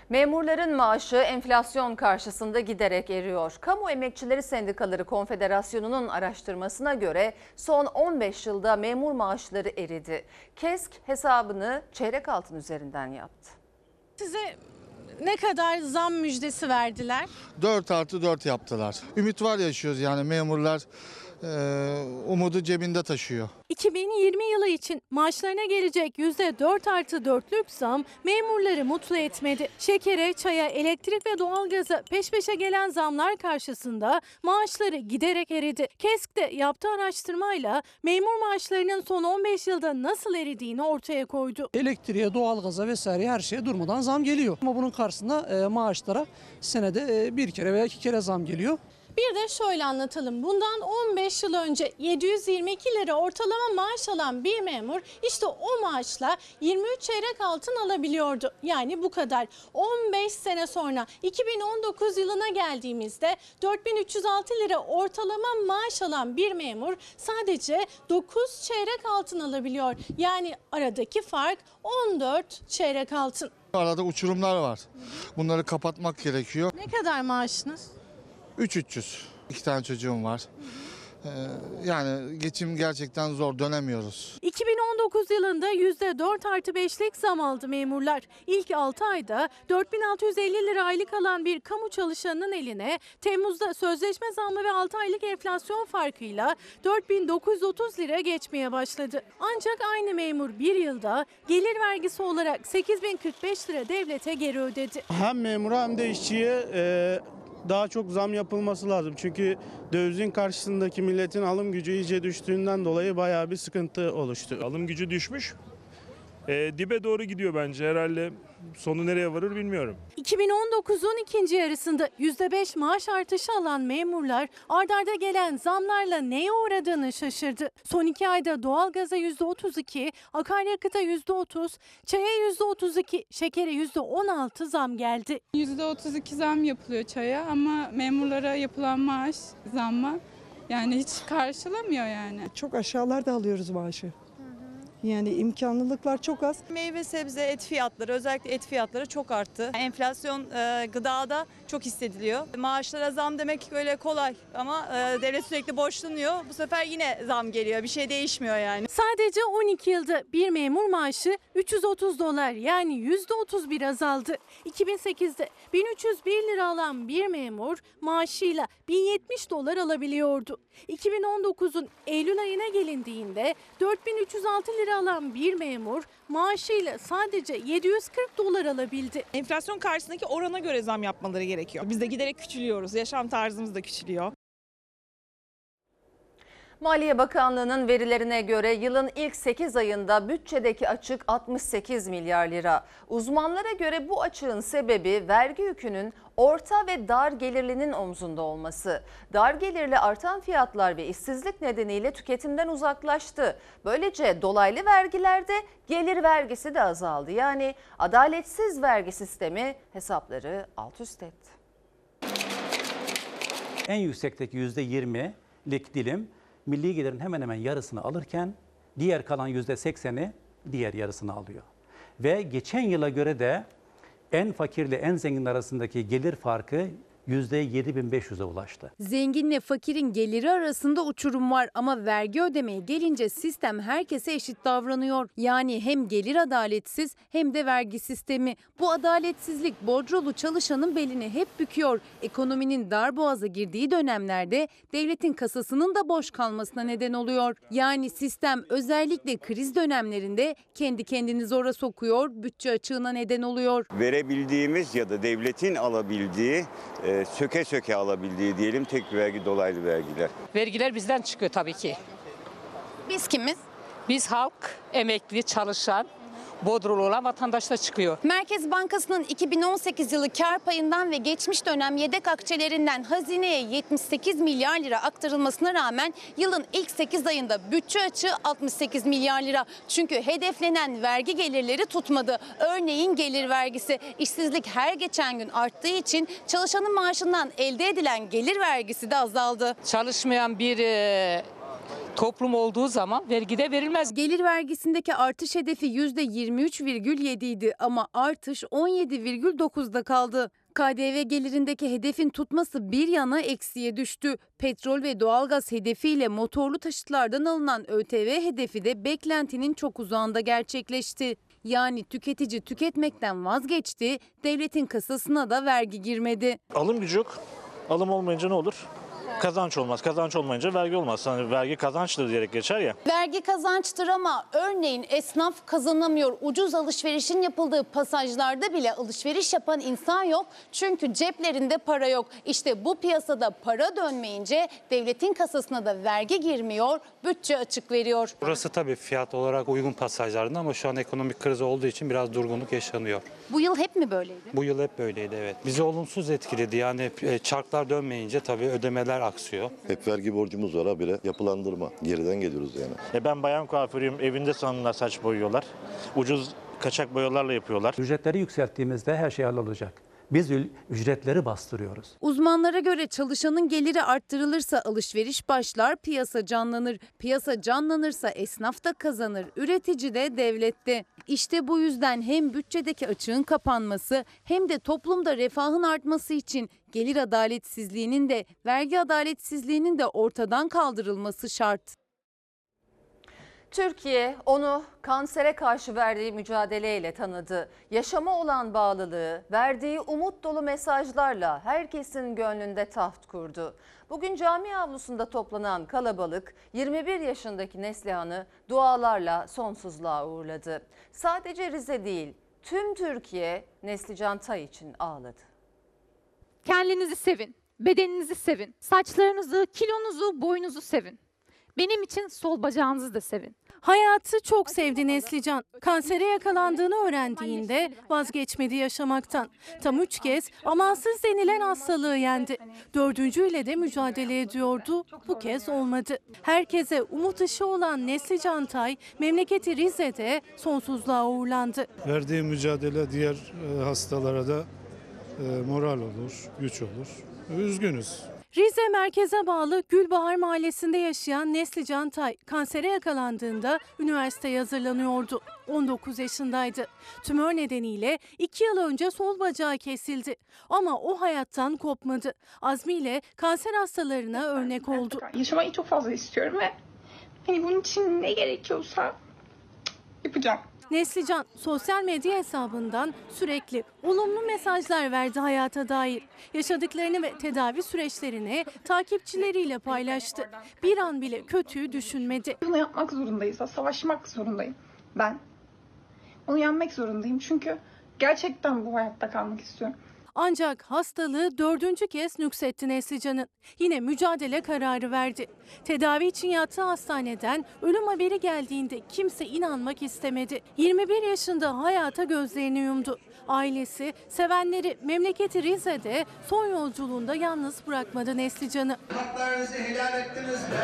Memurların maaşı enflasyon karşısında giderek eriyor. Kamu Emekçileri Sendikaları Konfederasyonu'nun araştırmasına göre son 15 yılda memur maaşları eridi. KESK hesabını çeyrek altın üzerinden yaptı. Size ne kadar zam müjdesi verdiler? 4+4 yaptılar. Ümit var yaşıyoruz yani, memurlar umudu cebinde taşıyor. 2020 yılı için maaşlarına gelecek %4+4'lük zam memurları mutlu etmedi. Şekere, çaya, elektrik ve doğalgaza peş peşe gelen zamlar karşısında maaşları giderek eridi. KESK'te yaptığı araştırmayla memur maaşlarının son 15 yılda nasıl eridiğini ortaya koydu. Elektriğe, doğalgaza vesaire her şeye durmadan zam geliyor. Ama bunun karşısında maaşlara senede bir kere veya iki kere zam geliyor. Bir de şöyle anlatalım. Bundan 15 yıl önce 722 lira ortalama maaş alan bir memur işte o maaşla 23 çeyrek altın alabiliyordu. Yani bu kadar. 15 sene sonra 2019 yılına geldiğimizde 4306 lira ortalama maaş alan bir memur sadece 9 çeyrek altın alabiliyor. Yani aradaki fark 14 çeyrek altın. Arada uçurumlar var. Bunları kapatmak gerekiyor. Ne kadar maaşınız? 3300. 2 tane çocuğum var. Yani geçim gerçekten zor, dönemiyoruz. 2019 yılında %4+5'lik zam aldı memurlar. İlk 6 ayda 4.650 lira aylık alan bir kamu çalışanının eline Temmuz'da sözleşme zammı ve 6 aylık enflasyon farkıyla 4.930 lira geçmeye başladı. Ancak aynı memur bir yılda gelir vergisi olarak 8.045 lira devlete geri ödedi. Hem memura hem de işçiye daha çok zam yapılması lazım. Çünkü dövizin karşısındaki milletin alım gücü iyice düştüğünden dolayı bayağı bir sıkıntı oluştu. Alım gücü düşmüş. Dibe doğru gidiyor bence herhalde. Sonu nereye varır bilmiyorum. 2019'un ikinci yarısında %5 maaş artışı alan memurlar ardarda gelen zamlarla neye uğradığını şaşırdı. Son 2 ayda doğalgaza %32, akaryakıta %30, çaya %32, şekere %16 zam geldi. %32 zam yapılıyor çaya ama memurlara yapılan maaş zammı yani hiç karşılamıyor yani. Çok aşağılarda alıyoruz maaşı. Yani imkanlılıklar çok az. Meyve, sebze, et fiyatları, özellikle et fiyatları çok arttı. Enflasyon gıdada çok hissediliyor. Maaşlara zam demek böyle kolay ama devlet sürekli borçlanıyor. Bu sefer yine zam geliyor. Bir şey değişmiyor yani. Sadece 12 yılda bir memur maaşı $330 yani %31 azaldı. 2008'de 1301 lira alan bir memur maaşıyla $1070 alabiliyordu. 2019'un Eylül ayına gelindiğinde 4306 lira alan bir memur maaşıyla sadsadece $740 alabildi. Enflasyon karşısındaki orana göre zam yapmaları gerekiyor. Biz de giderek küçülüyoruz. Yaşam tarzımız da küçülüyor. Maliye Bakanlığı'nın verilerine göre yılın ilk 8 ayında bütçedeki açık 68 milyar lira. Uzmanlara göre bu açığın sebebi vergi yükünün orta ve dar gelirlinin omzunda olması. Dar gelirli artan fiyatlar ve işsizlik nedeniyle tüketimden uzaklaştı. Böylece dolaylı vergilerde gelir vergisi de azaldı. Yani adaletsiz vergi sistemi hesapları alt üst etti. En yüksekteki %20'lik dilim milli gelirin hemen hemen yarısını alırken diğer kalan %80'i diğer yarısını alıyor. Ve geçen yıla göre de en fakirle en zengin arasındaki gelir farkı %7500'e ulaştı. Zenginle fakirin geliri arasında uçurum var ama vergi ödemeye gelince sistem herkese eşit davranıyor. Yani hem gelir adaletsiz hem de vergi sistemi. Bu adaletsizlik borcolu çalışanın belini hep büküyor. Ekonominin darboğaza girdiği dönemlerde devletin kasasının da boş kalmasına neden oluyor. Yani sistem özellikle kriz dönemlerinde kendi kendini zora sokuyor, bütçe açığına neden oluyor. Verebildiğimiz ya da devletin alabildiği söke söke alabildiği diyelim tek vergi dolaylı vergiler. Vergiler bizden çıkıyor tabii ki. Biz kimiz? Biz halk, emekli, çalışan, bodrolu olan vatandaşla çıkıyor. Merkez Bankası'nın 2018 yılı kar payından ve geçmiş dönem yedek akçelerinden hazineye 78 milyar lira aktarılmasına rağmen yılın ilk 8 ayında bütçe açığı 68 milyar lira. Çünkü hedeflenen vergi gelirleri tutmadı. Örneğin gelir vergisi. İşsizlik her geçen gün arttığı için çalışanın maaşından elde edilen gelir vergisi de azaldı. Çalışmayan biri toplum olduğu zaman vergide verilmez. Gelir vergisindeki artış hedefi %23,7 idi ama artış 17,9'da kaldı. KDV gelirindeki hedefin tutması bir yana eksiye düştü. Petrol ve doğalgaz hedefiyle motorlu taşıtlardan alınan ÖTV hedefi de beklentinin çok uzağında gerçekleşti. Yani tüketici tüketmekten vazgeçti, devletin kasasına da vergi girmedi. Alım gücü yok, alım olmayınca ne olur? Kazanç olmaz. Kazanç olmayınca vergi olmaz. Yani vergi kazançtır diyerek geçer ya. Vergi kazançtır ama örneğin esnaf kazanamıyor. Ucuz alışverişin yapıldığı pasajlarda bile alışveriş yapan insan yok. Çünkü ceplerinde para yok. İşte bu piyasada para dönmeyince devletin kasasına da vergi girmiyor, bütçe açık veriyor. Burası tabii fiyat olarak uygun pasajlarında ama şu an ekonomik kriz olduğu için biraz durgunluk yaşanıyor. Bu yıl hep mi böyleydi? Bu yıl hep böyleydi, evet. Bizi olumsuz etkiledi. Yani çarklar dönmeyince tabii ödemeler aksıyor. Hep vergi borcumuz var habire. Yapılandırma. Geriden geliyoruz yani. Ben bayan kuaförüyüm. Evinde sonunda saç boyuyorlar. Ucuz kaçak boyalarla yapıyorlar. Ücretleri yükselttiğimizde her şey hallolacak. Biz ücretleri bastırıyoruz. Uzmanlara göre çalışanın geliri arttırılırsa alışveriş başlar, piyasa canlanır. Piyasa canlanırsa esnaf da kazanır, üretici de devlet de. İşte bu yüzden hem bütçedeki açığın kapanması hem de toplumda refahın artması için gelir adaletsizliğinin de vergi adaletsizliğinin de ortadan kaldırılması şart. Türkiye onu kansere karşı verdiği mücadeleyle tanıdı. Yaşama olan bağlılığı, verdiği umut dolu mesajlarla herkesin gönlünde taht kurdu. Bugün cami avlusunda toplanan kalabalık 21 yaşındaki Neslihan'ı dualarla sonsuzluğa uğurladı. Sadece Rize değil, tüm Türkiye Neslican Tay için ağladı. Kendinizi sevin, bedeninizi sevin, saçlarınızı, kilonuzu, boynunuzu sevin. Benim için sol bacağınızı da sevin. Hayatı çok sevdi Neslican. Kansere yakalandığını öğrendiğinde vazgeçmedi yaşamaktan. Tam 3 kez amansız denilen hastalığı yendi. 4.'üyle de mücadele ediyordu. Bu kez olmadı. Herkese umut ışığı olan Neslican Tay, memleketi Rize'de sonsuzluğa uğurlandı. Verdiği mücadele diğer hastalara da moral olur, güç olur. Üzgünüz. Rize merkeze bağlı Gülbahar Mahallesi'nde yaşayan Neslican Tay kansere yakalandığında üniversiteye hazırlanıyordu. 19 yaşındaydı. Tümör nedeniyle 2 yıl önce sol bacağı kesildi. Ama o hayattan kopmadı. Azmiyle kanser hastalarına örnek oldu. Yaşamayı çok fazla istiyorum ve bunun için ne gerekiyorsa yapacağım. Neslican sosyal medya hesabından sürekli olumlu mesajlar verdi hayata dair. Yaşadıklarını ve tedavi süreçlerini takipçileriyle paylaştı. Bir an bile kötüyü düşünmedi. Bunu yapmak zorundayız, savaşmak zorundayım ben. Onu yenmek zorundayım çünkü gerçekten bu hayatta kalmak istiyorum. Ancak hastalığı 4. kez nüksetti Neslican'ın. Yine mücadele kararı verdi. Tedavi için yattığı hastaneden ölüm haberi geldiğinde kimse inanmak istemedi. 21 yaşında hayata gözlerini yumdu. Ailesi, sevenleri memleketi Rize'de son yolculuğunda yalnız bırakmadı Neslican'ı. Haklarınızı helal ettiniz mi?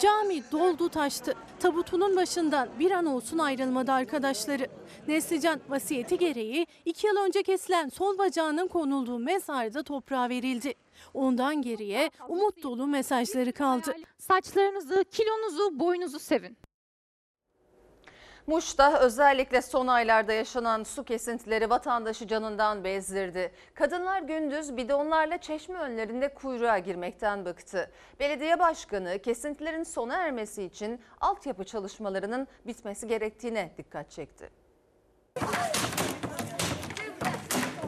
Cami doldu taştı. Tabutunun başından bir an olsun ayrılmadı arkadaşları. Neslican vasiyeti gereği 2 yıl önce kesilen sol bacağının konulduğu mezarda toprağa verildi. Ondan geriye umut dolu mesajları kaldı. Saçlarınızı, kilonuzu, boynunuzu sevin. Muş'ta özellikle son aylarda yaşanan su kesintileri vatandaşı canından bezdirdi. Kadınlar gündüz bidonlarla çeşme önlerinde kuyruğa girmekten bıktı. Belediye başkanı kesintilerin sona ermesi için altyapı çalışmalarının bitmesi gerektiğine dikkat çekti.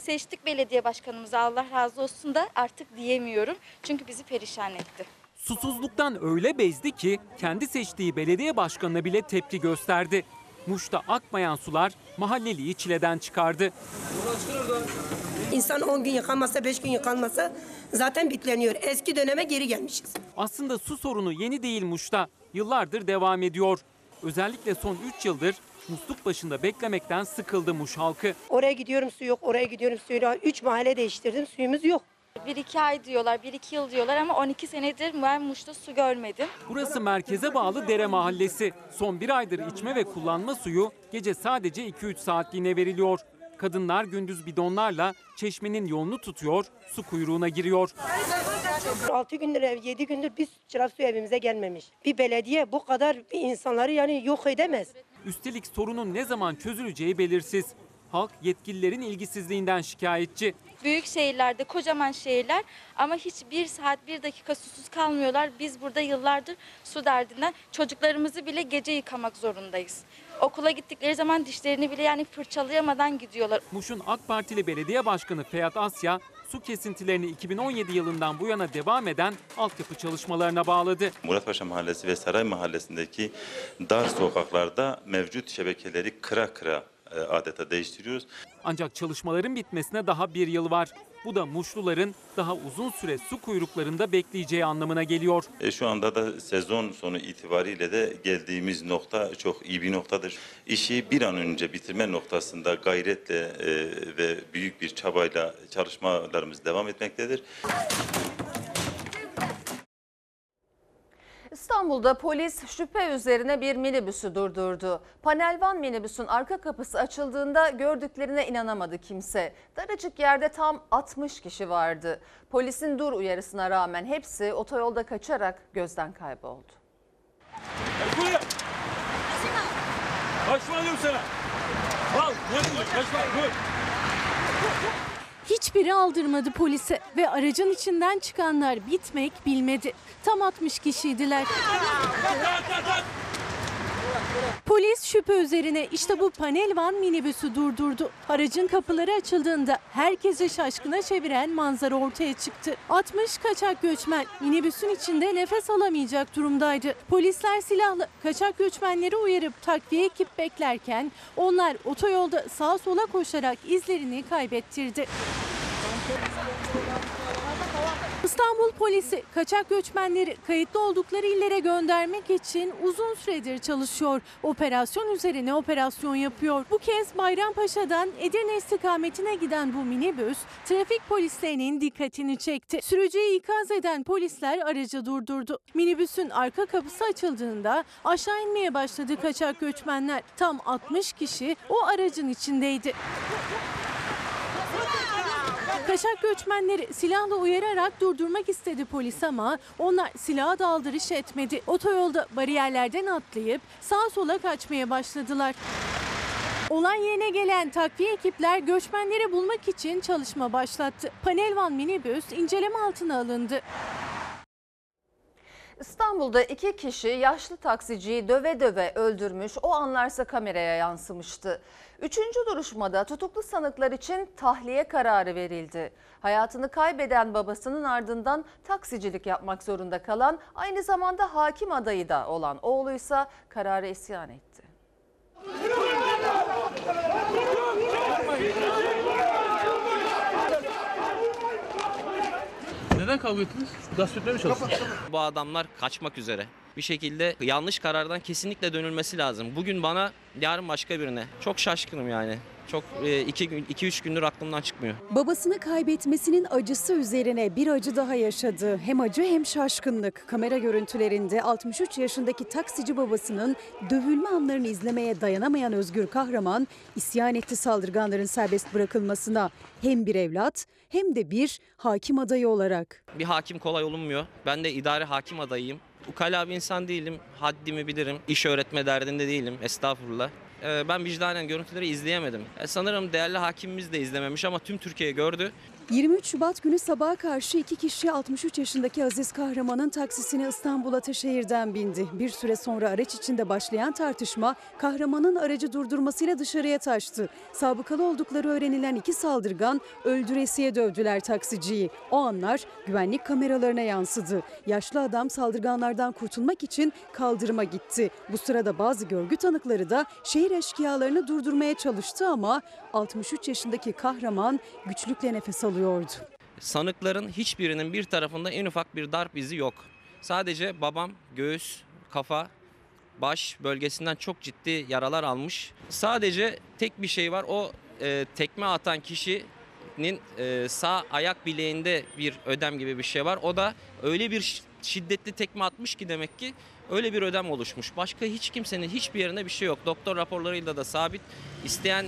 Seçtik belediye başkanımıza, Allah razı olsun da artık diyemiyorum çünkü bizi perişan etti. Susuzluktan öyle bezdi ki kendi seçtiği belediye başkanına bile tepki gösterdi. Muş'ta akmayan sular mahalleliyi çileden çıkardı. İnsan 10 gün yıkanmasa, 5 gün yıkanmasa zaten bitleniyor. Eski döneme geri gelmişiz. Aslında su sorunu yeni değil Muş'ta. Yıllardır devam ediyor. Özellikle son 3 yıldır musluk başında beklemekten sıkıldı Muş halkı. Oraya gidiyorum su yok, oraya gidiyorum su yok. 3 mahalle değiştirdim, suyumuz yok. 1-2 ay diyorlar, 1-2 yıl diyorlar ama 12 senedir ben Muş'ta su görmedim. Burası merkeze bağlı Dere Mahallesi. Son bir aydır içme ve kullanma suyu gece sadece 2-3 saatliğine veriliyor. Kadınlar gündüz bidonlarla çeşmenin yolunu tutuyor, su kuyruğuna giriyor. 6 gündür, 7 gündür bir çırak su evimize gelmemiş. Bir belediye bu kadar insanları yok edemez. Üstelik sorunun ne zaman çözüleceği belirsiz. Halk yetkililerin ilgisizliğinden şikayetçi. Büyük şehirlerde, kocaman şehirler ama hiçbir saat, bir dakika susuz kalmıyorlar. Biz burada yıllardır su derdinden çocuklarımızı bile gece yıkamak zorundayız. Okula gittikleri zaman dişlerini bile fırçalayamadan gidiyorlar. Muş'un AK Partili belediye başkanı Feyat Asya, su kesintilerini 2017 yılından bu yana devam eden altyapı çalışmalarına bağladı. Muratpaşa Mahallesi ve Saray Mahallesi'ndeki dar sokaklarda mevcut şebekeleri kıra adeta değiştiriyoruz. Ancak çalışmaların bitmesine daha 1 yıl var. Bu da Muşluların daha uzun süre su kuyruklarında bekleyeceği anlamına geliyor. Şu anda da sezon sonu itibariyle de geldiğimiz nokta çok iyi bir noktadır. İşi bir an önce bitirme noktasında gayretle ve büyük bir çabayla çalışmalarımız devam etmektedir. İstanbul'da polis şüphe üzerine bir minibüsü durdurdu. Panelvan minibüsün arka kapısı açıldığında gördüklerine inanamadı kimse. Daracık yerde tam 60 kişi vardı. Polisin dur uyarısına rağmen hepsi otoyolda kaçarak gözden kayboldu. Buraya! Kaçma diyorum sana! Al! Kaçma! Hiçbiri aldırmadı polise ve aracın içinden çıkanlar bitmek bilmedi. Tam 60 kişiydiler. Polis şüphe üzerine işte bu panelvan minibüsü durdurdu. Aracın kapıları açıldığında herkesi şaşkına çeviren manzara ortaya çıktı. 60 kaçak göçmen minibüsün içinde nefes alamayacak durumdaydı. Polisler silahlı kaçak göçmenleri uyarıp takviye ekip beklerken onlar otoyolda sağa sola koşarak izlerini kaybettirdi. İstanbul polisi kaçak göçmenleri kayıtlı oldukları illere göndermek için uzun süredir çalışıyor. Operasyon üzerine operasyon yapıyor. Bu kez Bayrampaşa'dan Edirne istikametine giden bu minibüs trafik polislerinin dikkatini çekti. Sürücüyü ikaz eden polisler aracı durdurdu. Minibüsün arka kapısı açıldığında aşağı inmeye başladı kaçak göçmenler. Tam 60 kişi o aracın içindeydi. Kaşak göçmenleri silahla uyararak durdurmak istedi polis ama onlar silaha daldırış etmedi. Otoyolda bariyerlerden atlayıp sağa sola kaçmaya başladılar. Olay yerine gelen takviye ekipler göçmenleri bulmak için çalışma başlattı. Panelvan minibüs inceleme altına alındı. İstanbul'da iki kişi yaşlı taksiciyi döve döve öldürmüş, o anlarsa kameraya yansımıştı. Üçüncü duruşmada tutuklu sanıklar için tahliye kararı verildi. Hayatını kaybeden babasının ardından taksicilik yapmak zorunda kalan, aynı zamanda hakim adayı da olan oğluysa karara isyan etti. Neden kavga ettiniz? Gasp etmeye mi çalıştınız? Bu adamlar kaçmak üzere. Bir şekilde yanlış karardan kesinlikle dönülmesi lazım. Bugün bana, yarın başka birine. Çok şaşkınım yani. Çok 2-3 gündür aklımdan çıkmıyor. Babasını kaybetmesinin acısı üzerine bir acı daha yaşadı. Hem acı hem şaşkınlık. Kamera görüntülerinde 63 yaşındaki taksici babasının dövülme anlarını izlemeye dayanamayan Özgür Kahraman isyan etti saldırganların serbest bırakılmasına. Hem bir evlat hem de bir hakim adayı olarak. Bir hakim kolay olunmuyor. Ben de idari hakim adayıyım. Ukala bir insan değilim. Haddimi bilirim. İş öğretme derdinde değilim. Estağfurullah. Ben vicdanen görüntüleri izleyemedim. Sanırım değerli hakimimiz de izlememiş ama tüm Türkiye gördü. 23 Şubat günü sabaha karşı iki kişi 63 yaşındaki Aziz Kahraman'ın taksisine İstanbul Ataşehir'den bindi. Bir süre sonra araç içinde başlayan tartışma Kahraman'ın aracı durdurmasıyla dışarıya taştı. Sabıkalı oldukları öğrenilen iki saldırgan öldüresiye dövdüler taksiciyi. O anlar güvenlik kameralarına yansıdı. Yaşlı adam saldırganlardan kurtulmak için kaldırıma gitti. Bu sırada bazı görgü tanıkları da şehir eşkıyalarını durdurmaya çalıştı ama 63 yaşındaki Kahraman güçlükle nefes alıyordu. Sanıkların hiçbirinin bir tarafında en ufak bir darp izi yok. Sadece babam göğüs, kafa, baş bölgesinden çok ciddi yaralar almış. Sadece tek bir şey var, o tekme atan kişinin sağ ayak bileğinde bir ödem gibi bir şey var. O da öyle bir şiddetli tekme atmış ki demek ki öyle bir ödem oluşmuş. Başka hiç kimsenin hiçbir yerinde bir şey yok. Doktor raporlarıyla da sabit. İsteyen,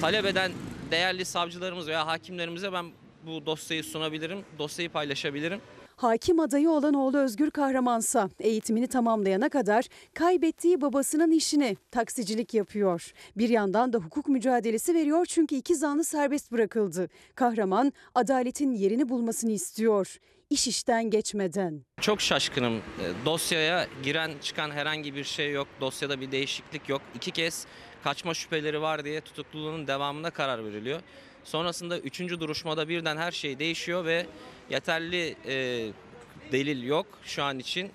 talep eden değerli savcılarımız veya hakimlerimize ben bu dosyayı sunabilirim, dosyayı paylaşabilirim. Hakim adayı olan oğlu Özgür Kahramansa eğitimini tamamlayana kadar kaybettiği babasının işini, taksicilik yapıyor. Bir yandan da hukuk mücadelesi veriyor çünkü iki zanlı serbest bırakıldı. Kahraman adaletin yerini bulmasını istiyor. İş işten geçmeden. Çok şaşkınım. Dosyaya giren çıkan herhangi bir şey yok. Dosyada bir değişiklik yok. İki kez kaçma şüpheleri var diye tutukluluğunun devamına karar veriliyor. Sonrasında üçüncü duruşmada birden her şey değişiyor ve yeterli delil yok şu an için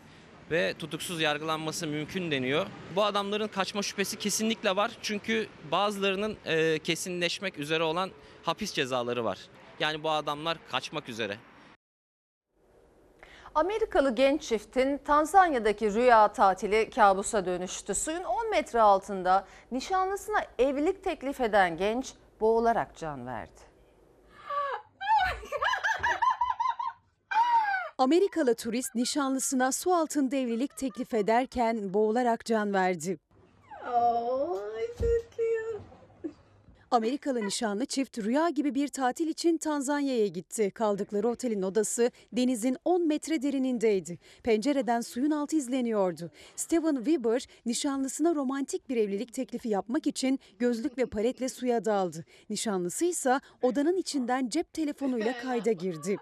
ve tutuksuz yargılanması mümkün deniyor. Bu adamların kaçma şüphesi kesinlikle var çünkü bazılarının kesinleşmek üzere olan hapis cezaları var. Yani bu adamlar kaçmak üzere. Amerikalı genç çiftin Tanzanya'daki rüya tatili kabusa dönüştü. Suyun 10 metre altında nişanlısına evlilik teklif eden genç boğularak can verdi. Amerikalı turist nişanlısına su altında evlilik teklif ederken boğularak can verdi. Amerikalı nişanlı çift rüya gibi bir tatil için Tanzanya'ya gitti. Kaldıkları otelin odası denizin 10 metre derinindeydi. Pencereden suyun altı izleniyordu. Steven Weber nişanlısına romantik bir evlilik teklifi yapmak için gözlük ve paletle suya daldı. Nişanlısı ise odanın içinden cep telefonuyla kayda girdi.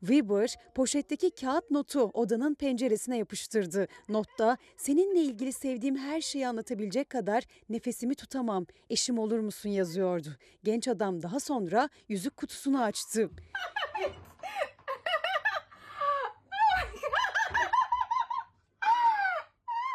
Weber poşetteki kağıt notu odanın penceresine yapıştırdı. Notta seninle ilgili sevdiğim her şeyi anlatabilecek kadar nefesimi tutamam, eşim olur musun yazıyordu. Genç adam daha sonra yüzük kutusunu açtı.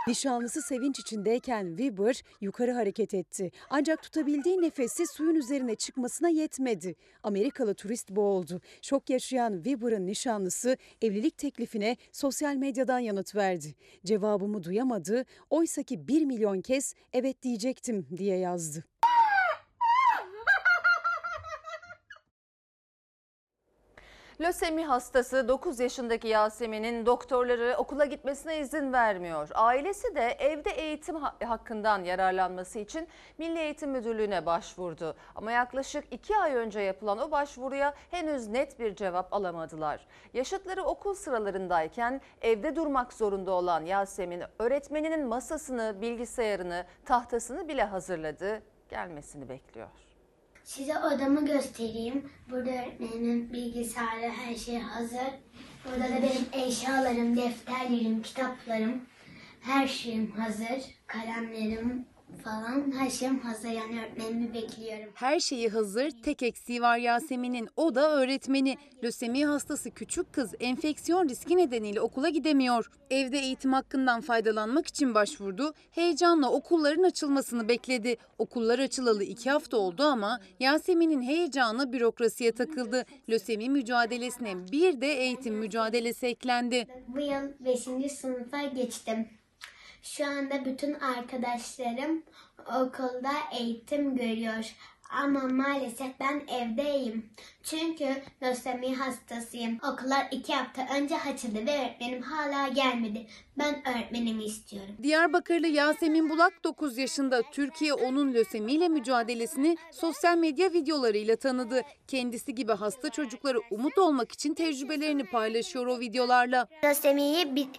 Nişanlısı sevinç içindeyken Weber yukarı hareket etti. Ancak tutabildiği nefesi suyun üzerine çıkmasına yetmedi. Amerikalı turist boğuldu. Şok yaşayan Weber'ın nişanlısı evlilik teklifine sosyal medyadan yanıt verdi. Cevabımı duyamadı, oysaki 1 milyon kez evet diyecektim diye yazdı. Lösemi hastası 9 yaşındaki Yasemin'in doktorları okula gitmesine izin vermiyor. Ailesi de evde eğitim hakkından yararlanması için Milli Eğitim Müdürlüğü'ne başvurdu. Ama yaklaşık 2 ay önce yapılan o başvuruya henüz net bir cevap alamadılar. Yaşıtları okul sıralarındayken evde durmak zorunda olan Yasemin, öğretmeninin masasını, bilgisayarını, tahtasını bile hazırladı. Gelmesini bekliyor. Size odamı göstereyim. Burada öğretmenin bilgisayarı, her şey hazır. Burada da benim eşyalarım, defterlerim, kitaplarım, her şeyim hazır. Kalemlerim falan, her şeyim hazır. Yani öğretmenimi bekliyorum. Her şeyi hazır. Tek eksiği var Yasemin'in. O da öğretmeni. Lösemi hastası küçük kız enfeksiyon riski nedeniyle okula gidemiyor. Evde eğitim hakkından faydalanmak için başvurdu. Heyecanla okulların açılmasını bekledi. Okullar açılalı 2 hafta oldu ama Yasemin'in heyecanı bürokrasiye takıldı. Lösemi mücadelesine bir de eğitim mücadelesi eklendi. Bu yıl 5. sınıfa geçtim. Şu anda bütün arkadaşlarım okulda eğitim görüyor. Ama maalesef ben evdeyim. Çünkü lösemi hastasıyım. Okullar 2 hafta önce açıldı ve öğretmenim hala gelmedi. Ben öğretmenimi istiyorum. Diyarbakırlı Yasemin Bulak 9 yaşında. Türkiye onun lösemiyle mücadelesini sosyal medya videolarıyla tanıdı. Kendisi gibi hasta çocuklara umut olmak için tecrübelerini paylaşıyor o videolarla. Lösemiyi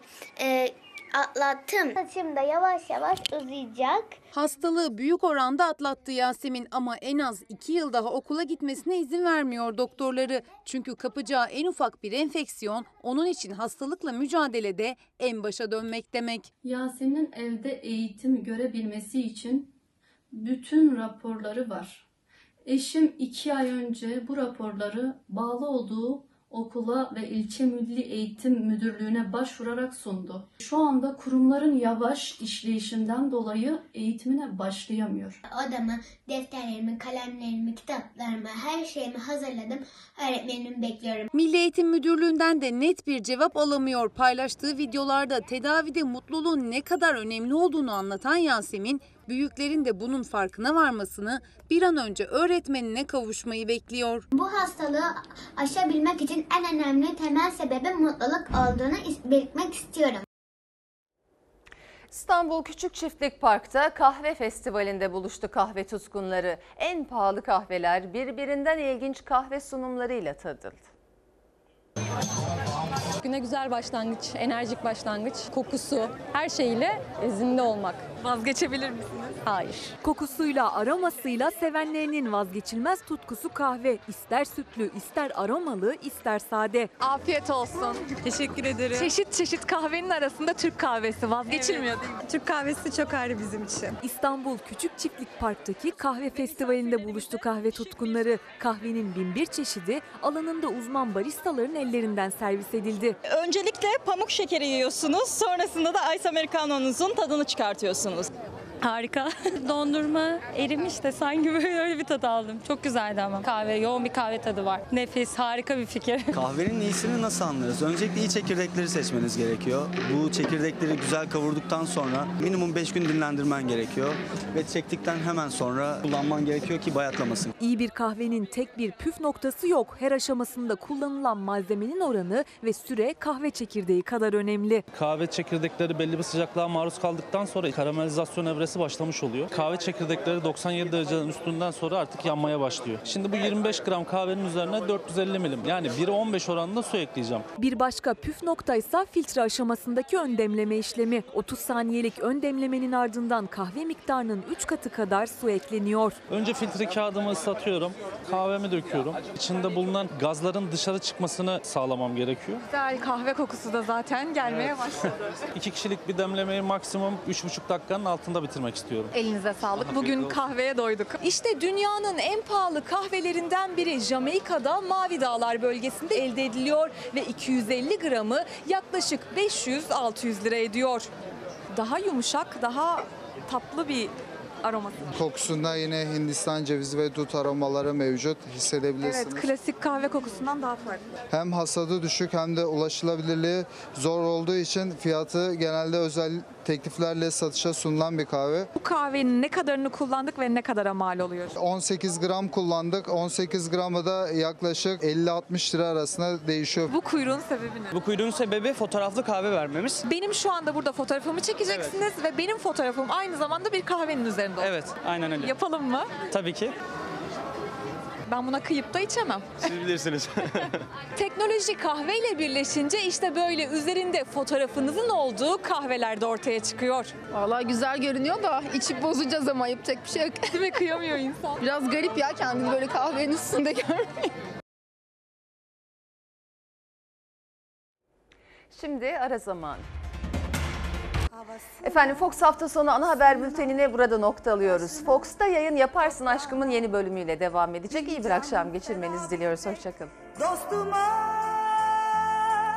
atlattım. Saçım da yavaş yavaş uzayacak. Hastalığı büyük oranda atlattı Yasemin ama en az 2 yıl daha okula gitmesine izin vermiyor doktorları. Çünkü kapacağı en ufak bir enfeksiyon onun için hastalıkla mücadelede en başa dönmek demek. Yasemin'in evde eğitim görebilmesi için bütün raporları var. Eşim 2 ay önce bu raporları bağlı olduğu okula ve ilçe Milli Eğitim Müdürlüğü'ne başvurarak sundu. Şu anda kurumların yavaş işleyişinden dolayı eğitimine başlayamıyor. Odamı, defterlerimi, kalemlerimi, kitaplarımı, her şeyimi hazırladım. Öğretmenimi bekliyorum. Milli Eğitim Müdürlüğü'nden de net bir cevap alamıyor. Paylaştığı videolarda tedavide mutluluğun ne kadar önemli olduğunu anlatan Yasemin, büyüklerin de bunun farkına varmasını, bir an önce öğretmenine kavuşmayı bekliyor. Bu hastalığı aşabilmek için en önemli temel sebebi mutluluk olduğunu belirtmek istiyorum. İstanbul Küçükçiftlik Park'ta kahve festivalinde buluştu kahve tutkunları. En pahalı kahveler birbirinden ilginç kahve sunumlarıyla tadıldı. Güne güzel başlangıç, enerjik başlangıç, kokusu, her şeyiyle zinde olmak. Vazgeçebilir misiniz? Hayır. Kokusuyla, aromasıyla sevenlerinin vazgeçilmez tutkusu kahve. İster sütlü, ister aromalı, ister sade. Afiyet olsun. Teşekkür ederim. Çeşit çeşit kahvenin arasında Türk kahvesi vazgeçilmiyor. Evet. Türk kahvesi çok ayrı bizim için. İstanbul Küçükçiftlik Park'taki kahve festivalinde buluştu kahve tutkunları. Kahvenin 1001 çeşidi alanında uzman baristaların ellerinden servis edildi. Öncelikle pamuk şekeri yiyorsunuz, sonrasında da ice americano'nuzun tadını çıkartıyorsunuz. Harika. Dondurma erimiş de sanki böyle öyle bir tadı aldım. Çok güzeldi ama. Kahve, yoğun bir kahve tadı var. Nefis, harika bir fikir. Kahvenin iyisini nasıl anlarız? Öncelikle iyi çekirdekleri seçmeniz gerekiyor. Bu çekirdekleri güzel kavurduktan sonra minimum 5 gün dinlendirmen gerekiyor. Ve çektikten hemen sonra kullanman gerekiyor ki bayatlamasın. İyi bir kahvenin tek bir püf noktası yok. Her aşamasında kullanılan malzemenin oranı ve süre kahve çekirdeği kadar önemli. Kahve çekirdekleri belli bir sıcaklığa maruz kaldıktan sonra karamelizasyon evresi başlamış oluyor. Kahve çekirdekleri 97 derecenin üstünden sonra artık yanmaya başlıyor. Şimdi bu 25 gram kahvenin üzerine 450 milim yani 1'e 15 oranında su ekleyeceğim. Bir başka püf noktaysa filtre aşamasındaki öndemleme işlemi. 30 saniyelik öndemlemenin ardından kahve miktarının 3 katı kadar su ekleniyor. Önce filtre kağıdımı ıslatıyorum. Kahvemi döküyorum. İçinde bulunan gazların dışarı çıkmasını sağlamam gerekiyor. Güzel kahve kokusu da zaten gelmeye başladı. 2 kişilik bir demlemeyi maksimum 3,5 dakikanın altında bitirmek istiyorum. Elinize sağlık. Bugün kahveye doyduk. İşte dünyanın en pahalı kahvelerinden biri Jamaika'da Mavi Dağlar bölgesinde elde ediliyor ve 250 gramı yaklaşık 500-600 lira ediyor. Daha yumuşak, daha tatlı bir aroması. Kokusunda yine Hindistan cevizi ve dut aromaları mevcut, hissedebilirsiniz. Evet, klasik kahve kokusundan daha farklı. Hem hasadı düşük hem de ulaşılabilirliği zor olduğu için fiyatı genelde özel tekliflerle satışa sunulan bir kahve. Bu kahvenin ne kadarını kullandık ve ne kadara mal oluyor? 18 gram kullandık. 18 gramı da yaklaşık 50-60 lira arasında değişiyor. Bu kuyruğun sebebi ne? Bu kuyruğun sebebi fotoğraflı kahve vermemiz. Benim şu anda burada fotoğrafımı çekeceksiniz ve benim fotoğrafım aynı zamanda bir kahvenin üzerinde olacak. Evet, aynen öyle. Yapalım mı? Tabii ki. Ben buna kıyıp da içemem. Siz bilirsiniz. Teknoloji kahveyle birleşince işte böyle üzerinde fotoğrafınızın olduğu kahveler de ortaya çıkıyor. Vallahi güzel görünüyor da içip bozacağız ama yapacak bir şey yok. Değil mi? Kıyamıyor insan. Biraz garip ya kendini böyle kahvenin üstünde görmeyi. Şimdi ara zaman. Efendim Fox hafta sonu ana haber bültenine burada nokta alıyoruz. Fox'ta yayın Yaparsın Aşkım'ın yeni bölümüyle devam edecek. İyi bir akşam geçirmenizi diliyoruz. Hoşçakalın.